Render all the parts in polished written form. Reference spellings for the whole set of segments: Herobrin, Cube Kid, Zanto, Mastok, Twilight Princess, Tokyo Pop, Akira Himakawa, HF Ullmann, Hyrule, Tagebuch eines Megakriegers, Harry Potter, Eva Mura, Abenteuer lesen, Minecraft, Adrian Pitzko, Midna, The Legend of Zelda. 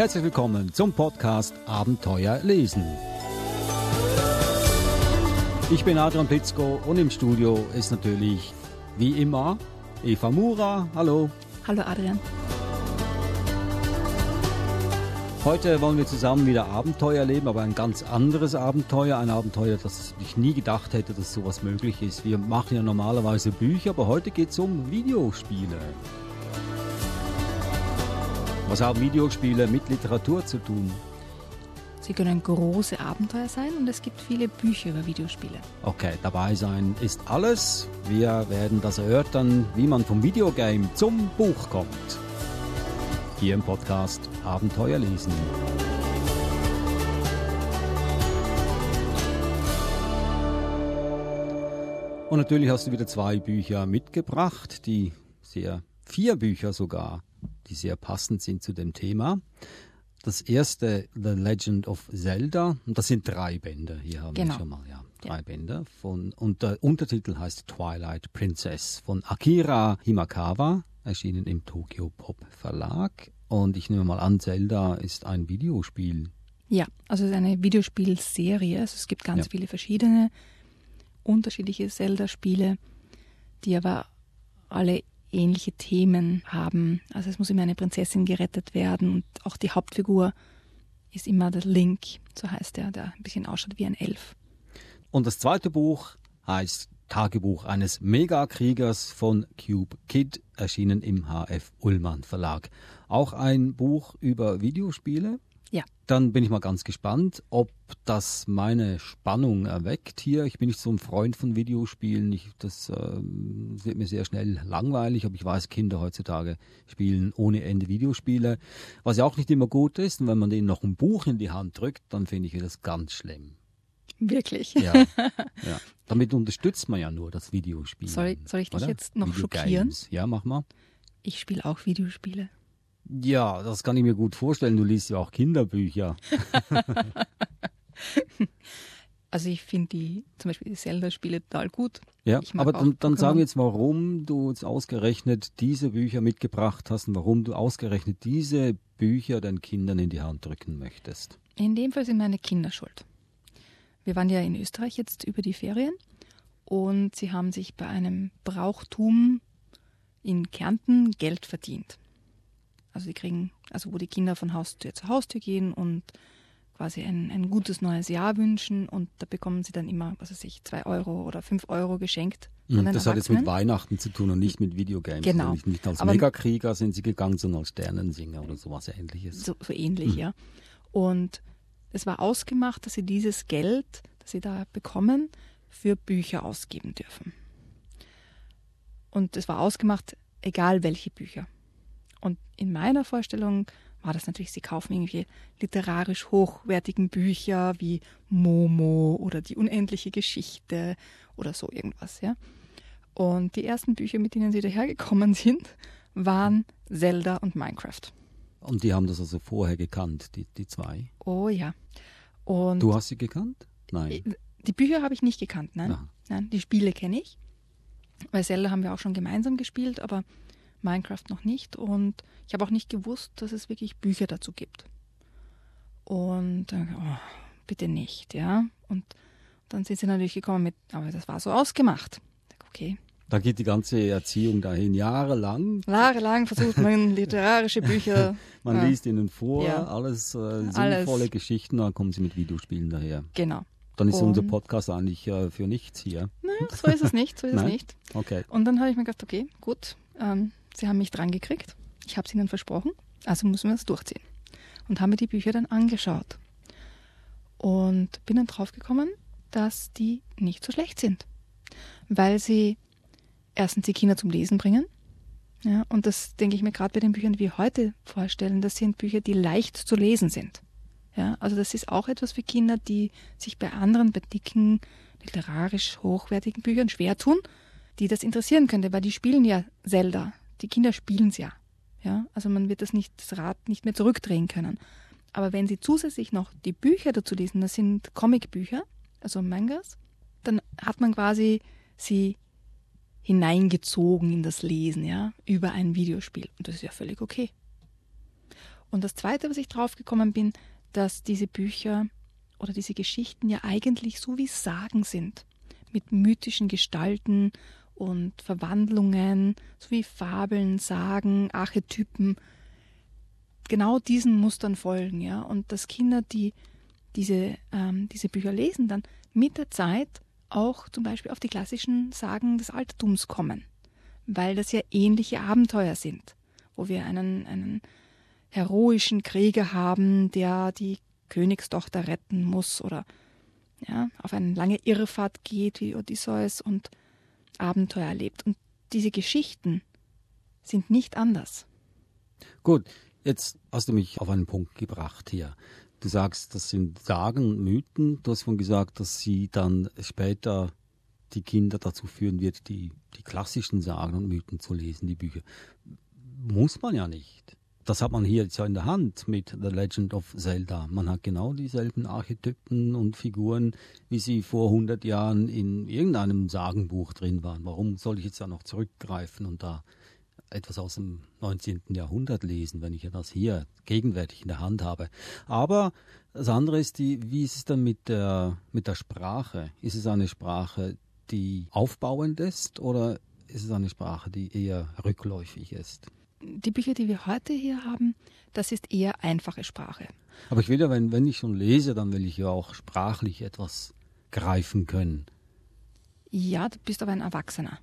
Herzlich willkommen zum Podcast Abenteuer lesen. Ich bin Adrian Pitzko und im Studio ist natürlich wie immer Eva Mura. Hallo. Hallo Adrian. Heute wollen wir zusammen wieder Abenteuer erleben, aber ein ganz anderes Abenteuer. Ein Abenteuer, das ich nie gedacht hätte, dass sowas möglich ist. Wir machen ja normalerweise Bücher, aber heute geht es um Videospiele. Was haben Videospiele mit Literatur zu tun? Sie können große Abenteuer sein und es gibt viele Bücher über Videospiele. Okay, dabei sein ist alles. Wir werden das erörtern, wie man vom Videogame zum Buch kommt. Hier im Podcast Abenteuer lesen. Und natürlich hast du wieder zwei Bücher mitgebracht, vier Bücher sogar, die sehr passend sind zu dem Thema. Das erste, The Legend of Zelda, und das sind 3 Bände, hier haben wir schon mal, drei Bände. Und der Untertitel heißt Twilight Princess von Akira Himakawa, erschienen im Tokyo Pop Verlag. Und ich nehme mal an, Zelda ist ein Videospiel. Ja, also es ist eine Videospielserie, also es gibt ganz viele verschiedene, unterschiedliche Zelda-Spiele, die aber alle ähnliche Themen haben. Also es muss immer eine Prinzessin gerettet werden und auch die Hauptfigur ist immer der Link, so heißt er, der ein bisschen ausschaut wie ein Elf. Und das zweite Buch heißt Tagebuch eines Megakriegers von Cube Kid, erschienen im HF Ullmann Verlag. Auch ein Buch über Videospiele. Ja. Dann bin ich mal ganz gespannt, ob das meine Spannung erweckt hier. Ich bin nicht so ein Freund von Videospielen. Das wird mir sehr schnell langweilig, aber ich weiß, Kinder heutzutage spielen ohne Ende Videospiele, was ja auch nicht immer gut ist. Und wenn man denen noch ein Buch in die Hand drückt, dann finde ich das ganz schlimm. Wirklich? Ja. Damit unterstützt man ja nur das Videospiel. Soll ich dich jetzt noch schockieren? Ja, mach mal. Ich spiele auch Videospiele. Ja, das kann ich mir gut vorstellen. Du liest ja auch Kinderbücher. Also ich finde zum Beispiel die Zelda-Spiele total gut. Ja, aber dann sagen wir jetzt, warum du jetzt ausgerechnet diese Bücher mitgebracht hast und warum du ausgerechnet diese Bücher deinen Kindern in die Hand drücken möchtest. In dem Fall sind meine Kinder schuld. Wir waren ja in Österreich jetzt über die Ferien und sie haben sich bei einem Brauchtum in Kärnten Geld verdient. Also wo die Kinder von Haustür zu Haustür gehen und quasi ein gutes neues Jahr wünschen und da bekommen sie dann immer, was weiß ich, 2 Euro oder 5 Euro geschenkt. Das hat jetzt mit Weihnachten zu tun und nicht mit Videogames. Genau. Also nicht als Megakrieger sind sie gegangen, sondern als Sternensinger oder sowas Ähnliches. So ähnlich, ja. Und es war ausgemacht, dass sie dieses Geld, das sie da bekommen, für Bücher ausgeben dürfen. Und es war ausgemacht, egal welche Bücher. Und in meiner Vorstellung war das natürlich, sie kaufen irgendwelche literarisch hochwertigen Bücher wie Momo oder Die unendliche Geschichte oder so irgendwas. Ja. Und die ersten Bücher, mit denen sie dahergekommen sind, waren Zelda und Minecraft. Und die haben das also vorher gekannt, die zwei? Oh ja. Und du hast sie gekannt? Nein. Die Bücher habe ich nicht gekannt, nein. Aha. Nein, die Spiele kenne ich. Weil Zelda haben wir auch schon gemeinsam gespielt, aber Minecraft noch nicht und ich habe auch nicht gewusst, dass es wirklich Bücher dazu gibt. Und dann, bitte nicht, ja. Und dann sind sie natürlich gekommen aber das war so ausgemacht. Okay. Da geht die ganze Erziehung dahin, jahrelang. Jahrelang versucht man literarische Bücher. Man liest ihnen vor, alles sinnvolle Geschichten, dann kommen sie mit Videospielen daher. Genau. Dann ist unser Podcast eigentlich für nichts hier. Nein, so ist es nicht. Okay. Und dann habe ich mir gedacht, okay, gut, sie haben mich dran gekriegt, ich habe es ihnen versprochen, also müssen wir das durchziehen. Und haben mir die Bücher dann angeschaut. Und bin dann draufgekommen, dass die nicht so schlecht sind. Weil sie erstens die Kinder zum Lesen bringen. Ja, und das denke ich mir gerade bei den Büchern wie heute vorstellen, das sind Bücher, die leicht zu lesen sind. Ja, also das ist auch etwas für Kinder, die sich bei anderen, bei dicken, literarisch hochwertigen Büchern schwer tun, die das interessieren könnte, weil die spielen ja Zelda. Die Kinder spielen es ja. Ja. Also man wird das Rad nicht mehr zurückdrehen können. Aber wenn sie zusätzlich noch die Bücher dazu lesen, das sind Comicbücher, also Mangas, dann hat man quasi sie hineingezogen in das Lesen, ja, über ein Videospiel. Und das ist ja völlig okay. Und das Zweite, was ich draufgekommen bin, dass diese Bücher oder diese Geschichten ja eigentlich so wie Sagen sind, mit mythischen Gestalten und Verwandlungen, sowie Fabeln, Sagen, Archetypen, genau diesen Mustern folgen, ja. Und dass Kinder, die diese Bücher lesen, dann mit der Zeit auch zum Beispiel auf die klassischen Sagen des Altertums kommen, weil das ja ähnliche Abenteuer sind, wo wir einen heroischen Krieger haben, der die Königstochter retten muss oder ja, auf eine lange Irrfahrt geht wie Odysseus und Abenteuer erlebt. Und diese Geschichten sind nicht anders. Gut, jetzt hast du mich auf einen Punkt gebracht hier. Du sagst, das sind Sagen, Mythen. Du hast vorhin gesagt, dass sie dann später die Kinder dazu führen wird, die klassischen Sagen und Mythen zu lesen, die Bücher. Muss man ja nicht. Das hat man hier jetzt ja in der Hand mit The Legend of Zelda. Man hat genau dieselben Archetypen und Figuren, wie sie vor 100 Jahren in irgendeinem Sagenbuch drin waren. Warum soll ich jetzt ja noch zurückgreifen und da etwas aus dem 19. Jahrhundert lesen, wenn ich ja das hier gegenwärtig in der Hand habe? Aber das andere ist, wie ist es dann mit der Sprache? Ist es eine Sprache, die aufbauend ist, oder ist es eine Sprache, die eher rückläufig ist? Die Bücher, die wir heute hier haben, das ist eher einfache Sprache. Aber ich will ja, wenn ich schon lese, dann will ich ja auch sprachlich etwas greifen können. Ja, du bist aber ein Erwachsener.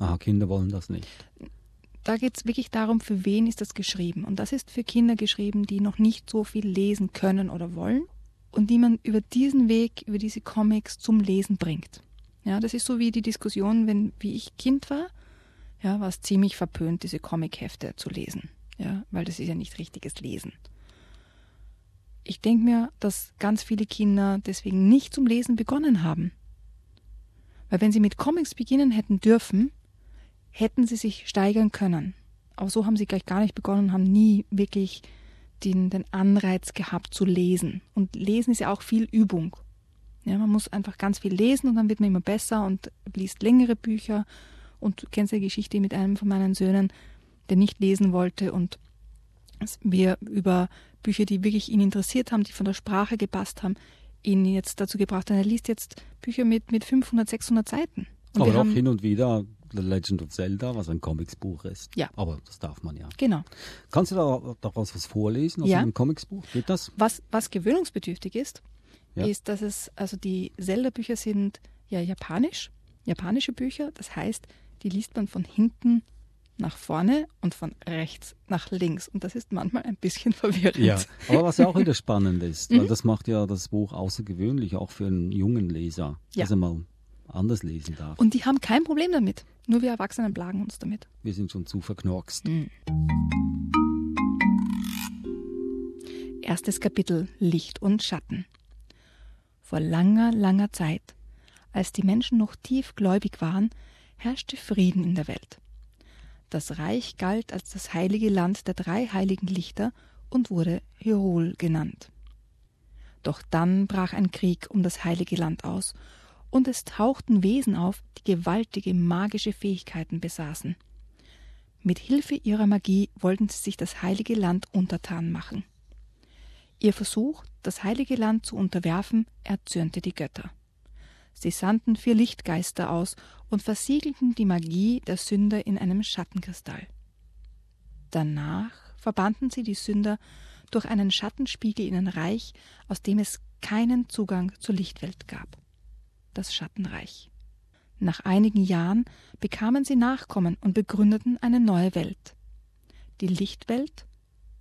Aha, Kinder wollen das nicht. Da geht es wirklich darum, für wen ist das geschrieben. Und das ist für Kinder geschrieben, die noch nicht so viel lesen können oder wollen und die man über diesen Weg, über diese Comics zum Lesen bringt. Ja, das ist so wie die Diskussion, wie ich Kind war. Ja, war es ziemlich verpönt, diese Comichefte zu lesen, ja, weil das ist ja nicht richtiges Lesen. Ich denke mir, dass ganz viele Kinder deswegen nicht zum Lesen begonnen haben. Weil wenn sie mit Comics beginnen hätten dürfen, hätten sie sich steigern können. Aber so haben sie gleich gar nicht begonnen und haben nie wirklich den Anreiz gehabt zu lesen. Und Lesen ist ja auch viel Übung. Ja, man muss einfach ganz viel lesen und dann wird man immer besser und liest längere Bücher. Und du kennst ja die Geschichte mit einem von meinen Söhnen, der nicht lesen wollte, und wir über Bücher, die wirklich ihn interessiert haben, die von der Sprache gepasst haben, ihn jetzt dazu gebracht haben. Er liest jetzt Bücher mit 500, 600 Seiten. Und aber auch hin und wieder The Legend of Zelda, was ein Comicsbuch ist. Ja. Aber das darf man ja. Genau. Kannst du daraus was vorlesen aus einem Comicsbuch? Geht das? Was gewöhnungsbedürftig ist, ist, dass die Zelda-Bücher sind ja japanische Bücher. Das heißt, die liest man von hinten nach vorne und von rechts nach links. Und das ist manchmal ein bisschen verwirrend. Ja, aber was ja auch wieder spannend ist, weil das macht ja das Buch außergewöhnlich, auch für einen jungen Leser, dass er mal anders lesen darf. Und die haben kein Problem damit. Nur wir Erwachsenen plagen uns damit. Wir sind schon zu verknorkst. Mhm. Erstes Kapitel: Licht und Schatten. Vor langer, langer Zeit, als die Menschen noch tief gläubig waren, herrschte Frieden in der Welt. Das Reich galt als das heilige Land der drei heiligen Lichter und wurde Hyrule genannt. Doch dann brach ein Krieg um das heilige Land aus, und es tauchten Wesen auf, die gewaltige magische Fähigkeiten besaßen. Mit Hilfe ihrer Magie wollten sie sich das heilige Land untertan machen. Ihr Versuch, das heilige Land zu unterwerfen, erzürnte die Götter. Sie sandten 4 Lichtgeister aus und versiegelten die Magie der Sünder in einem Schattenkristall. Danach verbannten sie die Sünder durch einen Schattenspiegel in ein Reich, aus dem es keinen Zugang zur Lichtwelt gab: das Schattenreich. Nach einigen Jahren bekamen sie Nachkommen und begründeten eine neue Welt: die Lichtwelt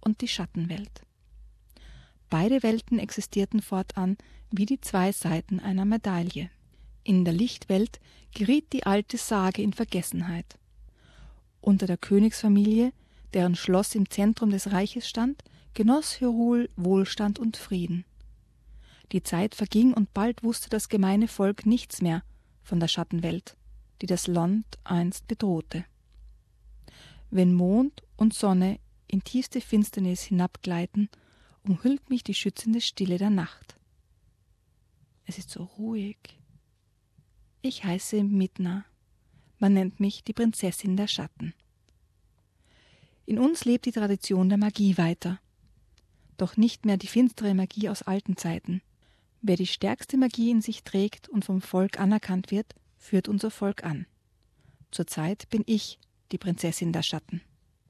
und die Schattenwelt. Beide Welten existierten fortan wie die 2 Seiten einer Medaille. In der Lichtwelt geriet die alte Sage in Vergessenheit. Unter der Königsfamilie, deren Schloss im Zentrum des Reiches stand, genoss Hyrule Wohlstand und Frieden. Die Zeit verging, und bald wusste das gemeine Volk nichts mehr von der Schattenwelt, die das Land einst bedrohte. Wenn Mond und Sonne in tiefste Finsternis hinabgleiten, umhüllt mich die schützende Stille der Nacht. Es ist so ruhig. Ich heiße Midna. Man nennt mich die Prinzessin der Schatten. In uns lebt die Tradition der Magie weiter. doch nicht mehr die finstere Magie aus alten Zeiten. Wer die stärkste Magie in sich trägt und vom Volk anerkannt wird, führt unser Volk an. Zurzeit bin ich die Prinzessin der Schatten.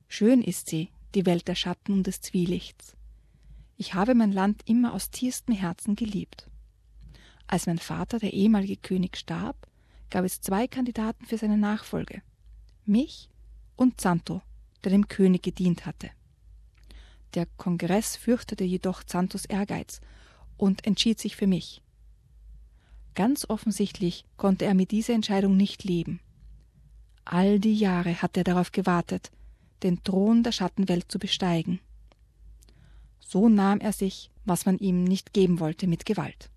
Schön ist sie, die Welt der Schatten und des Zwielichts. Ich habe mein Land immer aus tiefstem Herzen geliebt. Als mein Vater, der ehemalige König, starb, gab es 2 Kandidaten für seine Nachfolge. Mich und Zanto, der dem König gedient hatte. Der Kongress fürchtete jedoch Zantos Ehrgeiz und entschied sich für mich. Ganz offensichtlich konnte er mit dieser Entscheidung nicht leben. All die Jahre hatte er darauf gewartet, den Thron der Schattenwelt zu besteigen. So nahm er sich, was man ihm nicht geben wollte, mit Gewalt.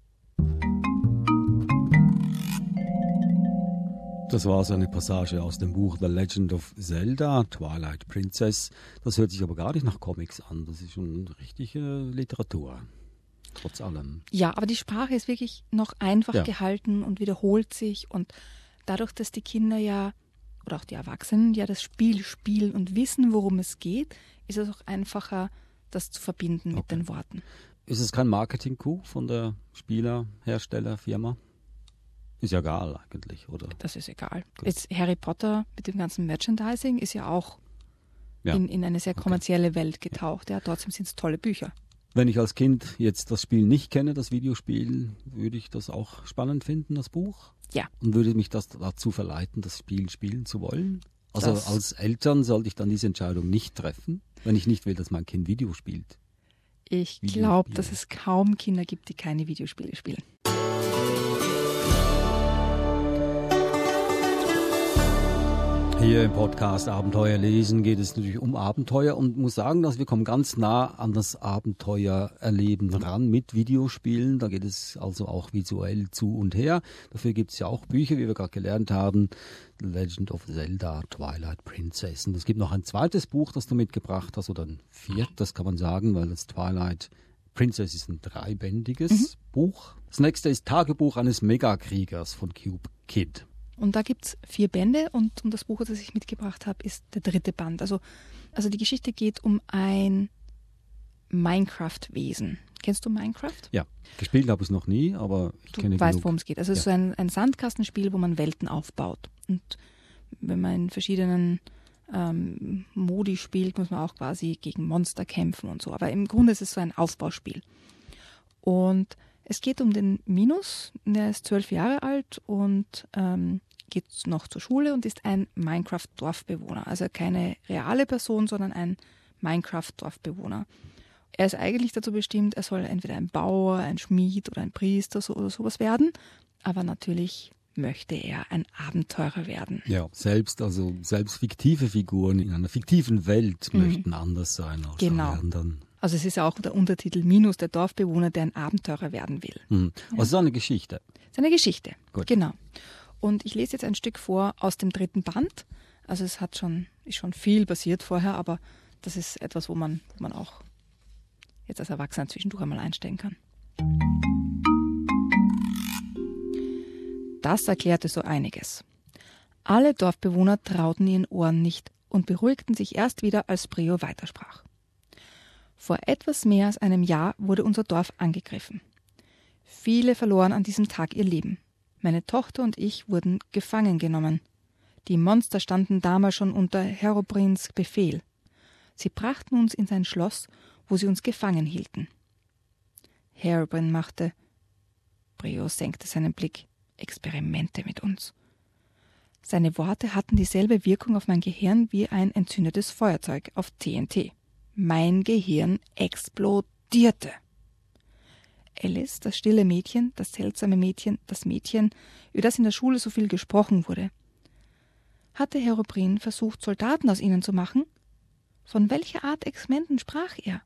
Das war so eine Passage aus dem Buch The Legend of Zelda, Twilight Princess. Das hört sich aber gar nicht nach Comics an. Das ist schon richtige Literatur, trotz allem. Ja, aber die Sprache ist wirklich noch einfach gehalten und wiederholt sich. Und dadurch, dass die Kinder ja, oder auch die Erwachsenen, ja das Spiel spielen und wissen, worum es geht, ist es auch einfacher, das zu verbinden mit den Worten. Ist es kein Marketing-Coup von der Spielerherstellerfirma? Ist ja egal eigentlich, oder? Das ist egal. Jetzt Harry Potter mit dem ganzen Merchandising ist ja auch in eine sehr kommerzielle Welt getaucht. Ja, trotzdem sind es tolle Bücher. Wenn ich als Kind jetzt das Spiel nicht kenne, das Videospiel, würde ich das auch spannend finden, das Buch? Ja. Und würde mich das dazu verleiten, das Spiel spielen zu wollen? Also das als Eltern sollte ich dann diese Entscheidung nicht treffen, wenn ich nicht will, dass mein Kind Video spielt. Ich glaube, dass es kaum Kinder gibt, die keine Videospiele spielen. Hier im Podcast Abenteuer lesen geht es natürlich um Abenteuer und muss sagen, dass wir kommen ganz nah an das Abenteuererleben ran mit Videospielen. Da geht es also auch visuell zu und her. Dafür gibt es ja auch Bücher, wie wir gerade gelernt haben, The Legend of Zelda, Twilight Princess. Und es gibt noch ein zweites Buch, das du mitgebracht hast, oder ein viertes kann man sagen, weil das Twilight Princess ist ein 3-bändiges Buch. Das nächste ist Tagebuch eines Megakriegers von Cube Kid. Und da gibt es 4 Bände und das Buch, das ich mitgebracht habe, ist der 3. Band. Also die Geschichte geht um ein Minecraft-Wesen. Kennst du Minecraft? Ja, gespielt habe ich es noch nie, aber ich kenne genug. Du weißt, worum es geht. Also es ist so ein Sandkastenspiel, wo man Welten aufbaut. Und wenn man in verschiedenen Modi spielt, muss man auch quasi gegen Monster kämpfen und so. Aber im Grunde ist es so ein Aufbauspiel. Und es geht um den Minus, der ist 12 Jahre alt und geht noch zur Schule und ist ein Minecraft-Dorfbewohner. Also keine reale Person, sondern ein Minecraft-Dorfbewohner. Er ist eigentlich dazu bestimmt, er soll entweder ein Bauer, ein Schmied oder ein Priester oder sowas werden. Aber natürlich möchte er ein Abenteurer werden. Ja, selbst fiktive Figuren in einer fiktiven Welt möchten anders sein als alle anderen. Also es ist ja auch der Untertitel Minus, der Dorfbewohner, der ein Abenteurer werden will. Mhm. Also so eine Geschichte. So eine Geschichte, gut. Genau. Und ich lese jetzt ein Stück vor aus dem 3. Band. Also es ist schon viel passiert vorher, aber das ist etwas, wo man auch jetzt als Erwachsener zwischendurch einmal einsteigen kann. Das erklärte so einiges. Alle Dorfbewohner trauten ihren Ohren nicht und beruhigten sich erst wieder, als Brio weitersprach. Vor etwas mehr als einem Jahr wurde unser Dorf angegriffen. Viele verloren an diesem Tag ihr Leben. Meine Tochter und ich wurden gefangen genommen. Die Monster standen damals schon unter Herobrins Befehl. Sie brachten uns in sein Schloss, wo sie uns gefangen hielten. Herobrin machte. Brio senkte seinen Blick. Experimente mit uns. Seine Worte hatten dieselbe Wirkung auf mein Gehirn wie ein entzündetes Feuerzeug auf TNT. Mein Gehirn explodierte. Alice, das stille Mädchen, das seltsame Mädchen, das Mädchen, über das in der Schule so viel gesprochen wurde. Hatte Herobrin versucht, Soldaten aus ihnen zu machen? Von welcher Art Experimenten sprach er?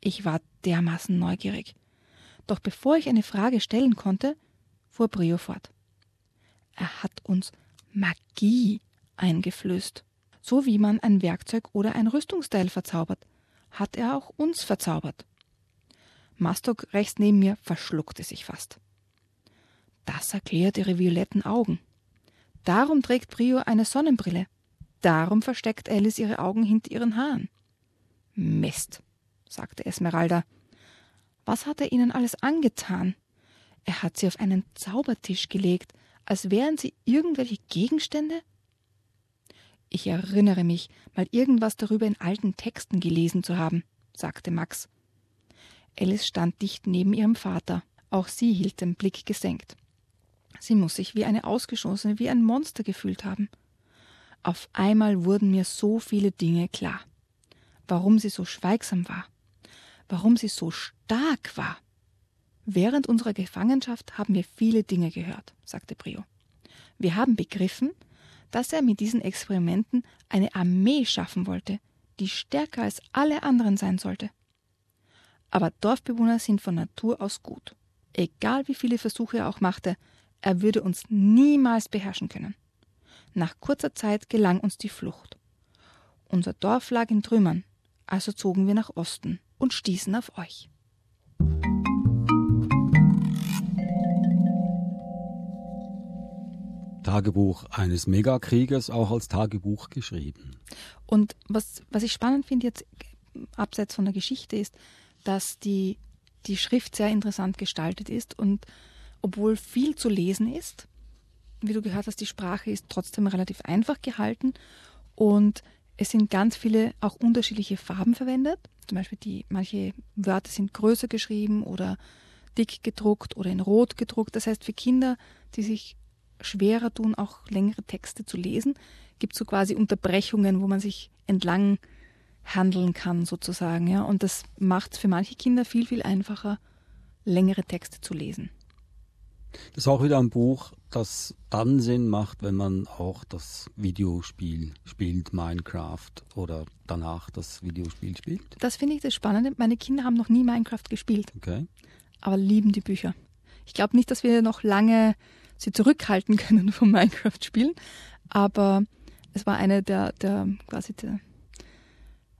Ich war dermaßen neugierig. Doch bevor ich eine Frage stellen konnte, fuhr Brio fort. Er hat uns Magie eingeflößt. So wie man ein Werkzeug oder ein Rüstungsteil verzaubert, hat er auch uns verzaubert. Mastok rechts neben mir verschluckte sich fast. Das erklärt ihre violetten Augen. Darum trägt Brio eine Sonnenbrille. Darum versteckt Alice ihre Augen hinter ihren Haaren. Mist, sagte Esmeralda. Was hat er ihnen alles angetan? Er hat sie auf einen Zaubertisch gelegt, als wären sie irgendwelche Gegenstände? Ich erinnere mich, mal irgendwas darüber in alten Texten gelesen zu haben, sagte Max. Alice stand dicht neben ihrem Vater. Auch sie hielt den Blick gesenkt. Sie muss sich wie eine Ausgeschossene, wie ein Monster gefühlt haben. Auf einmal wurden mir so viele Dinge klar. Warum sie so schweigsam war. Warum sie so stark war. Während unserer Gefangenschaft haben wir viele Dinge gehört, sagte Brio. Wir haben begriffen, dass er mit diesen Experimenten eine Armee schaffen wollte, die stärker als alle anderen sein sollte. Aber Dorfbewohner sind von Natur aus gut. Egal wie viele Versuche er auch machte, er würde uns niemals beherrschen können. Nach kurzer Zeit gelang uns die Flucht. Unser Dorf lag in Trümmern, also zogen wir nach Osten und stießen auf euch. Tagebuch eines Megakriegers, auch als Tagebuch geschrieben. Und was ich spannend finde jetzt, abseits von der Geschichte, ist, dass die Schrift sehr interessant gestaltet ist und obwohl viel zu lesen ist, wie du gehört hast, die Sprache ist trotzdem relativ einfach gehalten und es sind ganz viele auch unterschiedliche Farben verwendet. Zum Beispiel manche Wörter sind größer geschrieben oder dick gedruckt oder in rot gedruckt. Das heißt, für Kinder, die sich schwerer tun, auch längere Texte zu lesen, gibt es so quasi Unterbrechungen, wo man sich entlang handeln kann sozusagen. Ja? Und das macht es für manche Kinder viel, viel einfacher, längere Texte zu lesen. Das ist auch wieder ein Buch, das dann Sinn macht, wenn man auch das Videospiel spielt, Minecraft, oder danach das Videospiel spielt. Das finde ich das Spannende. Meine Kinder haben noch nie Minecraft gespielt, okay, aber lieben die Bücher. Ich glaube nicht, dass wir noch lange sie zurückhalten können vom Minecraft-Spielen, aber es war eine der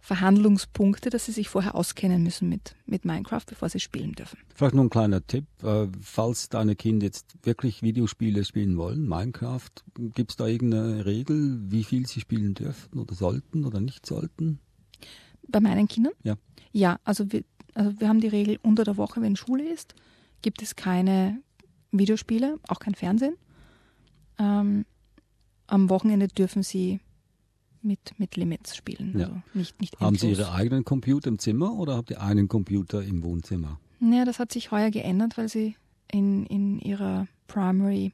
Verhandlungspunkte, dass sie sich vorher auskennen müssen mit Minecraft, bevor sie spielen dürfen. Vielleicht noch ein kleiner Tipp, falls deine Kinder jetzt wirklich Videospiele spielen wollen, Minecraft, gibt es da irgendeine Regel, wie viel sie spielen dürfen oder sollten oder nicht sollten? Bei meinen Kindern? Ja. Ja, also wir haben die Regel, unter der Woche, wenn Schule ist, gibt es keine Videospiele, auch kein Fernsehen. Am Wochenende dürfen sie mit Limits spielen. Ja. Also nicht haben Sie Ihre eigenen Computer im Zimmer oder habt ihr einen Computer im Wohnzimmer? Naja, das hat sich heuer geändert, weil sie in ihrer Primary,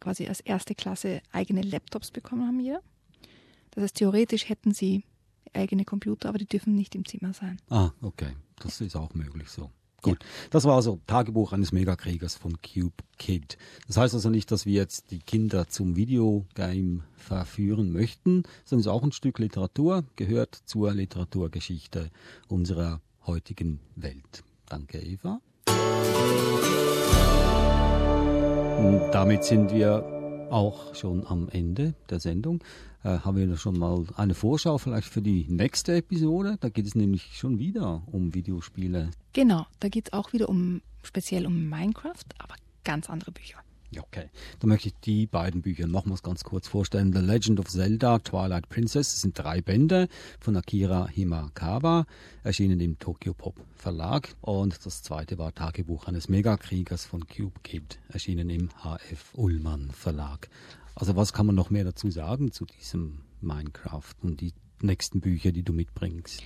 quasi als erste Klasse, eigene Laptops bekommen haben hier. Das heißt, theoretisch hätten sie eigene Computer, aber die dürfen nicht im Zimmer sein. Ah, okay. Das ist auch möglich so. Gut, das war also Tagebuch eines Megakriegers von Cube Kid. Das heißt also nicht, dass wir jetzt die Kinder zum Videogame verführen möchten, sondern es ist auch ein Stück Literatur, gehört zur Literaturgeschichte unserer heutigen Welt. Danke, Eva. Und damit sind wir auch schon am Ende der Sendung. Haben wir schon mal eine Vorschau vielleicht für die nächste Episode? Da geht es nämlich schon wieder um Videospiele. Genau, da geht es auch wieder speziell um Minecraft, aber ganz andere Bücher. Ja, okay. Dann möchte ich die beiden Bücher nochmals ganz kurz vorstellen. The Legend of Zelda, Twilight Princess, das sind 3 Bände von Akira Himakawa, erschienen im Tokyo Pop Verlag. Und das zweite war Tagebuch eines Megakriegers von Cube Kid, erschienen im HF Ullmann Verlag. Also was kann man noch mehr dazu sagen zu diesem Minecraft und die nächsten Bücher, die du mitbringst?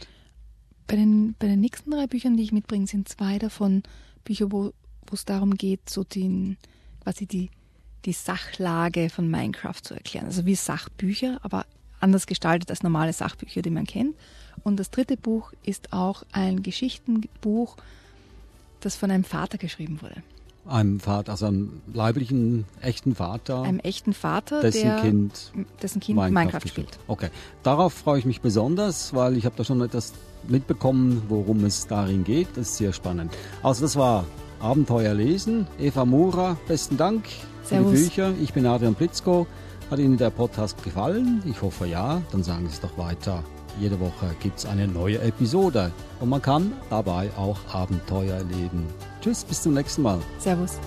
Bei den nächsten 3 Büchern, die ich mitbringe, sind 2 davon Bücher, wo es darum geht, so quasi die Sachlage von Minecraft zu erklären. Also wie Sachbücher, aber anders gestaltet als normale Sachbücher, die man kennt. Und das 3. Buch ist auch ein Geschichtenbuch, das von einem Vater geschrieben wurde. Einem Vater, also einem leiblichen, echten Vater. Einem echten Vater, dessen Kind Minecraft spielt. Okay, darauf freue ich mich besonders, weil ich habe da schon etwas mitbekommen, worum es darin geht. Das ist sehr spannend. Also das war Abenteuer lesen. Eva Mura, besten Dank Servus. Für die Bücher. Ich bin Adrian Pitzko. Hat Ihnen der Podcast gefallen? Ich hoffe ja. Dann sagen Sie es doch weiter. Jede Woche gibt es eine neue Episode und man kann dabei auch Abenteuer erleben. Tschüss, bis zum nächsten Mal. Servus.